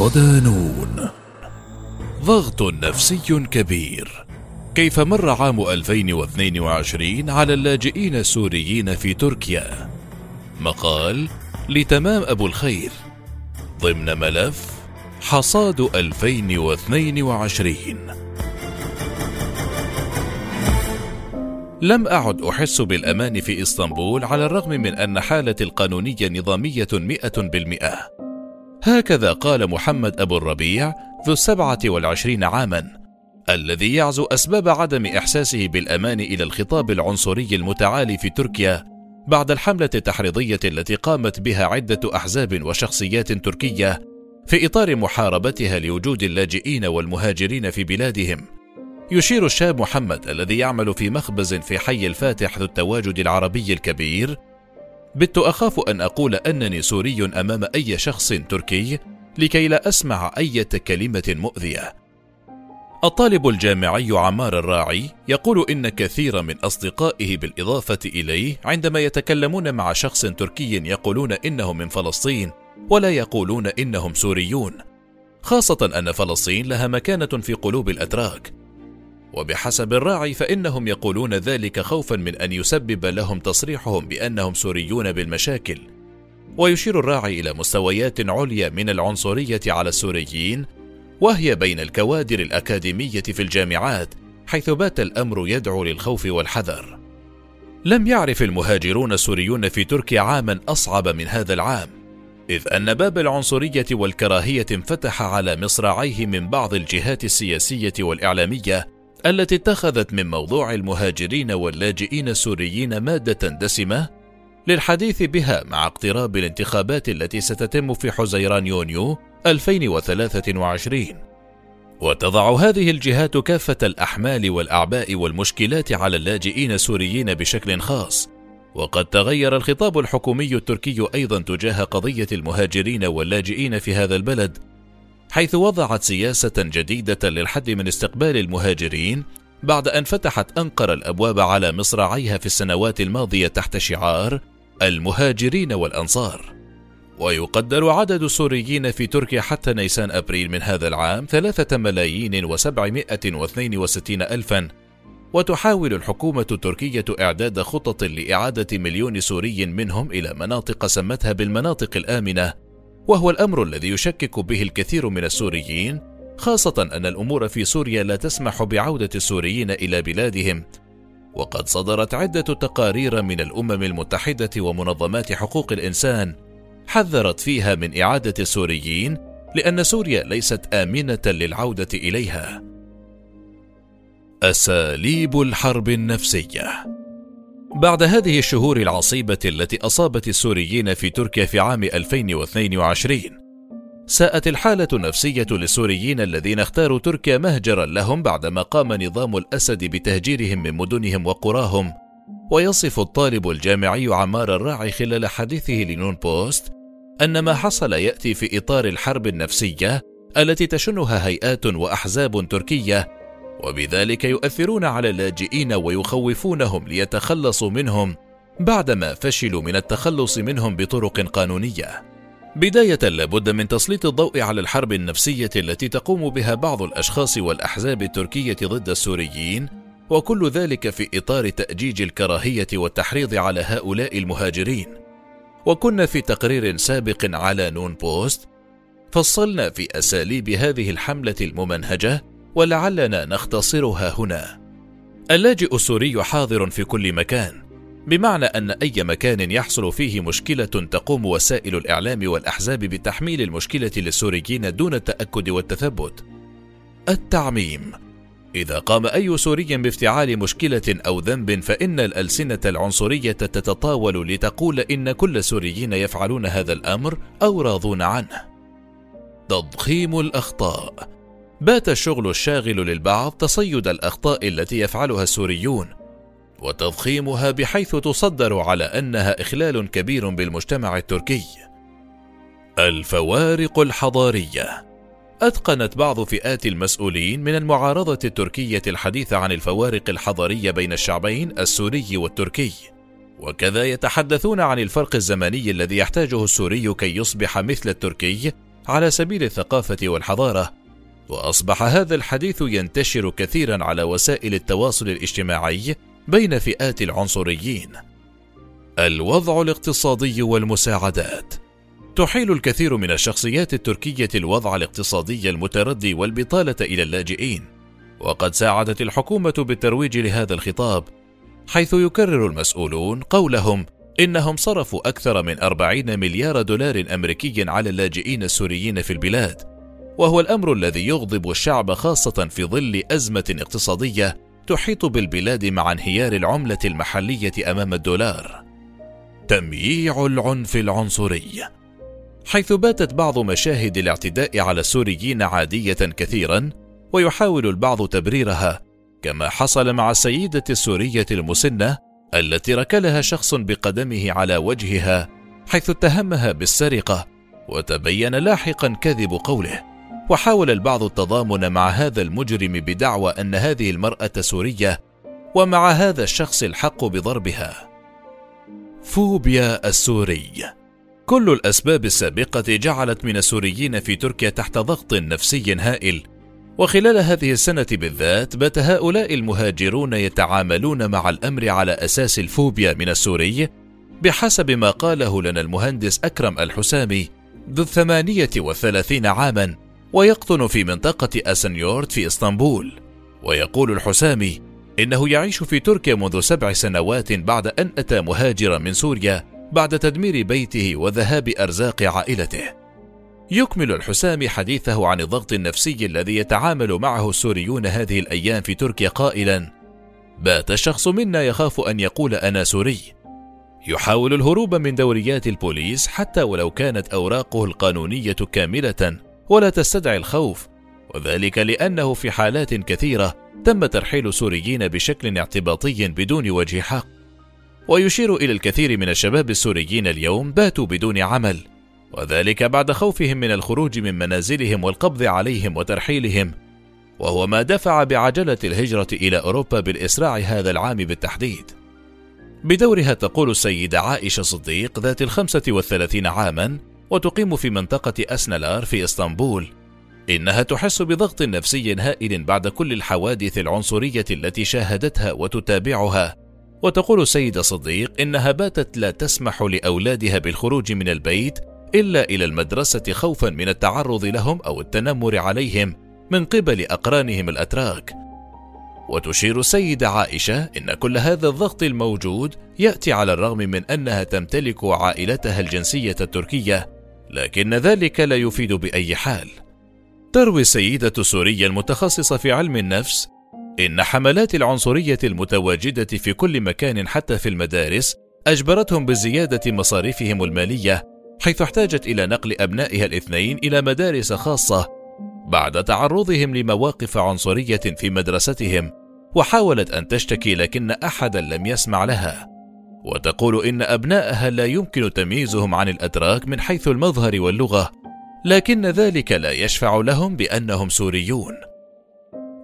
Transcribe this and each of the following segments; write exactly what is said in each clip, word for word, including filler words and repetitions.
صدى نون. ضغط نفسي كبير. كيف مر عام ألفين واثنين وعشرين على اللاجئين السوريين في تركيا؟ مقال لتمام أبو الخير ضمن ملف حصاد ألفين واثنين وعشرين. لم أعد أحس بالأمان في إسطنبول، على الرغم من أن حالتي القانونية نظامية مئة بالمئة، هكذا قال محمد أبو الربيع ذو السبعة والعشرين عاما، الذي يعزو أسباب عدم إحساسه بالأمان إلى الخطاب العنصري المتعالي في تركيا بعد الحملة التحريضية التي قامت بها عدة أحزاب وشخصيات تركية في إطار محاربتها لوجود اللاجئين والمهاجرين في بلادهم. يشير الشاب محمد، الذي يعمل في مخبز في حي الفاتح ذو التواجد العربي الكبير: بت أخاف أن أقول أنني سوري أمام أي شخص تركي لكي لا أسمع أي كلمة مؤذية. الطالب الجامعي عمار الراعي يقول إن كثير من أصدقائه بالإضافة إليه عندما يتكلمون مع شخص تركي يقولون إنهم من فلسطين ولا يقولون إنهم سوريون، خاصة أن فلسطين لها مكانة في قلوب الأتراك. وبحسب الراعي فإنهم يقولون ذلك خوفا من أن يسبب لهم تصريحهم بأنهم سوريون بالمشاكل. ويشير الراعي إلى مستويات عليا من العنصرية على السوريين، وهي بين الكوادر الأكاديمية في الجامعات، حيث بات الأمر يدعو للخوف والحذر. لم يعرف المهاجرون السوريون في تركيا عاما أصعب من هذا العام، إذ أن باب العنصرية والكراهية انفتح على مصراعيه من بعض الجهات السياسية والإعلامية التي اتخذت من موضوع المهاجرين واللاجئين السوريين مادة دسمة للحديث بها مع اقتراب الانتخابات التي ستتم في حزيران يونيو ألفين وثلاثة وعشرين. وتضع هذه الجهات كافة الأحمال والأعباء والمشكلات على اللاجئين السوريين بشكل خاص. وقد تغير الخطاب الحكومي التركي أيضا تجاه قضية المهاجرين واللاجئين في هذا البلد، حيث وضعت سياسة جديدة للحد من استقبال المهاجرين بعد أن فتحت أنقرة الأبواب على مصراعيها في السنوات الماضية تحت شعار المهاجرين والأنصار. ويقدر عدد السوريين في تركيا حتى نيسان أبريل من هذا العام ثلاثة ملايين وسبعمائة واثنين وستين ألفا، وتحاول الحكومة التركية إعداد خطط لإعادة مليون سوري منهم إلى مناطق سمتها بالمناطق الآمنة، وهو الأمر الذي يشكك به الكثير من السوريين، خاصة أن الأمور في سوريا لا تسمح بعودة السوريين إلى بلادهم. وقد صدرت عدة تقارير من الأمم المتحدة ومنظمات حقوق الإنسان حذرت فيها من إعادة السوريين، لأن سوريا ليست آمنة للعودة إليها. أساليب الحرب النفسية. بعد هذه الشهور العصيبة التي أصابت السوريين في تركيا في عام ألفين واثنين وعشرين، ساءت الحالة النفسية للسوريين الذين اختاروا تركيا مهجرا لهم بعدما قام نظام الأسد بتهجيرهم من مدنهم وقراهم. ويصف الطالب الجامعي عمار الراعي خلال حديثه لنون بوست أن ما حصل يأتي في إطار الحرب النفسية التي تشنها هيئات وأحزاب تركية، وبذلك يؤثرون على اللاجئين ويخوفونهم ليتخلصوا منهم بعدما فشلوا من التخلص منهم بطرق قانونية. بداية، لابد من تسليط الضوء على الحرب النفسية التي تقوم بها بعض الأشخاص والأحزاب التركية ضد السوريين، وكل ذلك في إطار تأجيج الكراهية والتحريض على هؤلاء المهاجرين. وكنا في تقرير سابق على نون بوست فصلنا في أساليب هذه الحملة الممنهجة، ولعلنا نختصرها هنا. اللاجئ السوري حاضر في كل مكان، بمعنى أن أي مكان يحصل فيه مشكلة تقوم وسائل الإعلام والأحزاب بتحميل المشكلة للسوريين دون التأكد والتثبت. التعميم: إذا قام أي سوري بافتعال مشكلة أو ذنب فإن الألسنة العنصرية تتطاول لتقول إن كل السوريين يفعلون هذا الأمر أو راضون عنه. تضخيم الأخطاء: بات الشغل الشاغل للبعض تصيد الأخطاء التي يفعلها السوريون وتضخيمها، بحيث تصدر على أنها إخلال كبير بالمجتمع التركي. الفوارق الحضارية: أتقنت بعض فئات المسؤولين من المعارضة التركية الحديث عن الفوارق الحضارية بين الشعبين السوري والتركي، وكذا يتحدثون عن الفرق الزمني الذي يحتاجه السوري كي يصبح مثل التركي على سبيل الثقافة والحضارة، وأصبح هذا الحديث ينتشر كثيرا على وسائل التواصل الاجتماعي بين فئات العنصريين. الوضع الاقتصادي والمساعدات. تحيل الكثير من الشخصيات التركية الوضع الاقتصادي المتردي والبطالة إلى اللاجئين، وقد ساعدت الحكومة بالترويج لهذا الخطاب، حيث يكرر المسؤولون قولهم إنهم صرفوا أكثر من أربعين مليار دولار أمريكي على اللاجئين السوريين في البلاد، وهو الأمر الذي يغضب الشعب خاصة في ظل أزمة اقتصادية تحيط بالبلاد مع انهيار العملة المحلية أمام الدولار. تمييع العنف العنصري، حيث باتت بعض مشاهد الاعتداء على السوريين عادية كثيرا ويحاول البعض تبريرها، كما حصل مع السيدة السورية المسنة التي ركلها شخص بقدمه على وجهها حيث اتهمها بالسرقة، وتبين لاحقا كذب قوله، وحاول البعض التضامن مع هذا المجرم بدعوى أن هذه المرأة سورية ومع هذا الشخص الحق بضربها. فوبيا السوري. كل الأسباب السابقة جعلت من السوريين في تركيا تحت ضغط نفسي هائل، وخلال هذه السنة بالذات بات هؤلاء المهاجرون يتعاملون مع الأمر على أساس الفوبيا من السوري، بحسب ما قاله لنا المهندس أكرم الحسامي ذو الثمانية والثلاثين عاما ويقطن في منطقة أسنيورت في إسطنبول. ويقول الحسامي إنه يعيش في تركيا منذ سبع سنوات بعد أن أتى مهاجرا من سوريا بعد تدمير بيته وذهاب أرزاق عائلته. يكمل الحسامي حديثه عن الضغط النفسي الذي يتعامل معه السوريون هذه الأيام في تركيا قائلا: بات الشخص منا يخاف أن يقول أنا سوري، يحاول الهروب من دوريات البوليس حتى ولو كانت أوراقه القانونية كاملة ولا تستدعي الخوف، وذلك لأنه في حالات كثيرة تم ترحيل سوريين بشكل اعتباطي بدون وجه حق. ويشير إلى الكثير من الشباب السوريين اليوم باتوا بدون عمل، وذلك بعد خوفهم من الخروج من منازلهم والقبض عليهم وترحيلهم، وهو ما دفع بعجلة الهجرة إلى أوروبا بالإسراع هذا العام بالتحديد. بدورها تقول السيدة عائشة صديق ذات الخمسة والثلاثين عاما وتقيم في منطقة أسنلار في إسطنبول إنها تحس بضغط نفسي هائل بعد كل الحوادث العنصرية التي شاهدتها وتتابعها. وتقول السيدة صديق إنها باتت لا تسمح لأولادها بالخروج من البيت إلا إلى المدرسة خوفا من التعرض لهم أو التنمر عليهم من قبل أقرانهم الأتراك. وتشير السيدة عائشة إن كل هذا الضغط الموجود يأتي على الرغم من أنها تمتلك عائلتها الجنسية التركية، لكن ذلك لا يفيد بأي حال. تروي السيدة السورية المتخصصة في علم النفس إن حملات العنصرية المتواجدة في كل مكان حتى في المدارس أجبرتهم بزيادة مصاريفهم المالية، حيث احتاجت إلى نقل أبنائها الاثنين إلى مدارس خاصة بعد تعرضهم لمواقف عنصرية في مدرستهم، وحاولت أن تشتكي لكن أحدا لم يسمع لها. وتقول إن أبنائها لا يمكن تمييزهم عن الأتراك من حيث المظهر واللغة، لكن ذلك لا يشفع لهم بأنهم سوريون.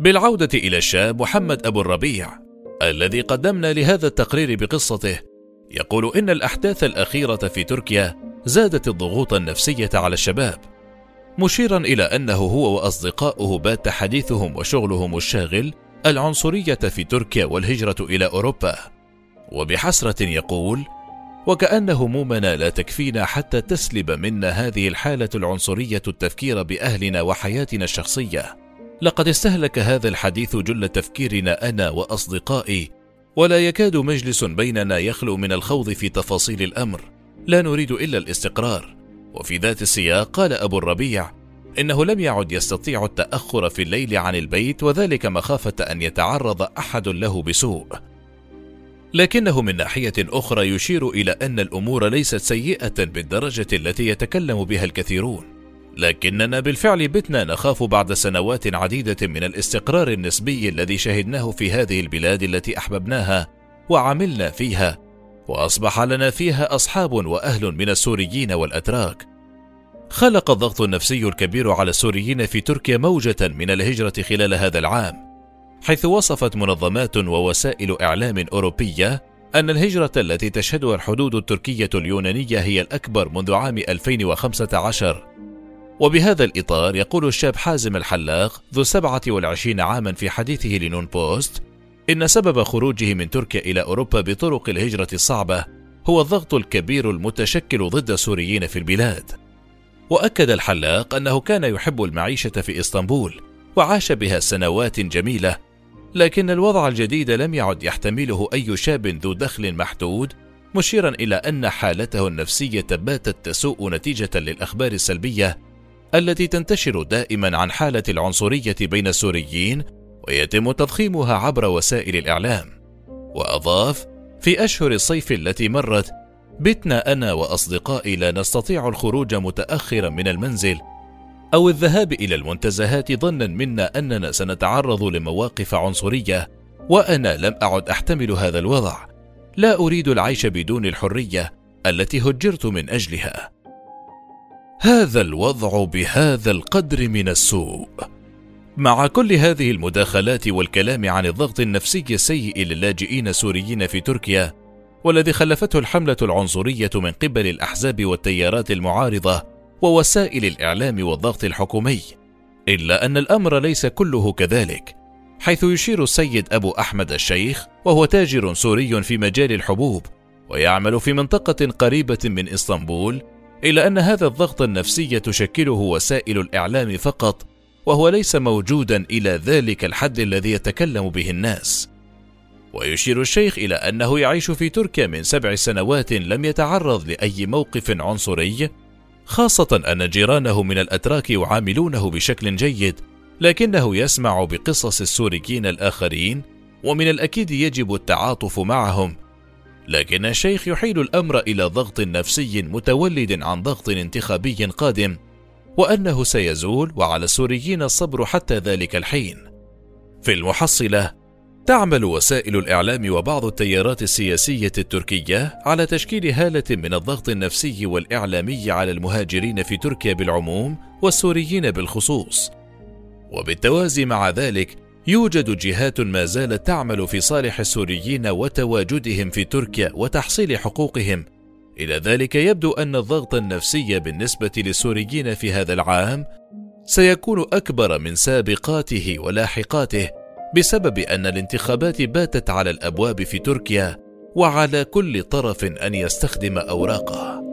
بالعودة إلى الشاب محمد أبو الربيع الذي قدمنا لهذا التقرير بقصته، يقول إن الأحداث الأخيرة في تركيا زادت الضغوط النفسية على الشباب، مشيرا إلى أنه هو وأصدقاؤه بات حديثهم وشغلهم الشاغل العنصرية في تركيا والهجرة إلى أوروبا. وبحسرة يقول: وكأن همومنا لا تكفينا حتى تسلب منا هذه الحالة العنصرية التفكير بأهلنا وحياتنا الشخصية. لقد استهلك هذا الحديث جل تفكيرنا أنا وأصدقائي، ولا يكاد مجلس بيننا يخلو من الخوض في تفاصيل الأمر، لا نريد إلا الاستقرار. وفي ذات السياق قال أبو الربيع إنه لم يعد يستطيع التأخر في الليل عن البيت، وذلك مخافة أن يتعرض أحد له بسوء. لكنه من ناحية أخرى يشير إلى أن الأمور ليست سيئة بالدرجة التي يتكلم بها الكثيرون، لكننا بالفعل بتنا نخاف بعد سنوات عديدة من الاستقرار النسبي الذي شهدناه في هذه البلاد التي أحببناها وعملنا فيها، وأصبح لنا فيها أصحاب وأهل من السوريين والأتراك. خلق الضغط النفسي الكبير على السوريين في تركيا موجة من الهجرة خلال هذا العام، حيث وصفت منظمات ووسائل إعلام أوروبية أن الهجرة التي تشهدها الحدود التركية اليونانية هي الأكبر منذ عام ألفين وخمسة عشر، وبهذا الإطار يقول الشاب حازم الحلاق ذو سبعة وعشرين عاما في حديثه لنون بوست إن سبب خروجه من تركيا إلى أوروبا بطرق الهجرة الصعبة هو الضغط الكبير المتشكل ضد السوريين في البلاد. وأكد الحلاق أنه كان يحب المعيشة في إسطنبول وعاش بها سنوات جميلة، لكن الوضع الجديد لم يعد يحتمله أي شاب ذو دخل محدود، مشيرا إلى أن حالته النفسية باتت تسوء نتيجة للأخبار السلبية التي تنتشر دائما عن حالة العنصرية بين السوريين ويتم تضخيمها عبر وسائل الإعلام. وأضاف: في أشهر الصيف التي مرت بتنا أنا وأصدقائي لا نستطيع الخروج متأخرا من المنزل أو الذهاب إلى المنتزهات ظنا منا أننا سنتعرض لمواقف عنصرية، وأنا لم أعد أحتمل هذا الوضع، لا أريد العيش بدون الحرية التي هجرت من أجلها. هذا الوضع بهذا القدر من السوء. مع كل هذه المداخلات والكلام عن الضغط النفسي السيء للاجئين السوريين في تركيا والذي خلفته الحملة العنصرية من قبل الأحزاب والتيارات المعارضة ووسائل الإعلام والضغط الحكومي، إلا أن الأمر ليس كله كذلك، حيث يشير السيد أبو أحمد الشيخ، وهو تاجر سوري في مجال الحبوب ويعمل في منطقة قريبة من إسطنبول، إلا أن هذا الضغط النفسي تشكله وسائل الإعلام فقط، وهو ليس موجودا إلى ذلك الحد الذي يتكلم به الناس. ويشير الشيخ إلى أنه يعيش في تركيا من سبع سنوات لم يتعرض لأي موقف عنصري، خاصة أن جيرانه من الأتراك يعاملونه بشكل جيد، لكنه يسمع بقصص السوريين الآخرين ومن الأكيد يجب التعاطف معهم. لكن الشيخ يحيل الأمر إلى ضغط نفسي متولد عن ضغط انتخابي قادم، وأنه سيزول وعلى السوريين الصبر حتى ذلك الحين. في المحصلة، تعمل وسائل الإعلام وبعض التيارات السياسية التركية على تشكيل هالة من الضغط النفسي والإعلامي على المهاجرين في تركيا بالعموم والسوريين بالخصوص. وبالتوازي مع ذلك، يوجد جهات ما زالت تعمل في صالح السوريين وتواجدهم في تركيا وتحصيل حقوقهم. إلى ذلك، يبدو أن الضغط النفسي بالنسبة للسوريين في هذا العام سيكون أكبر من سابقاته ولاحقاته، بسبب أن الانتخابات باتت على الأبواب في تركيا، وعلى كل طرف أن يستخدم أوراقه.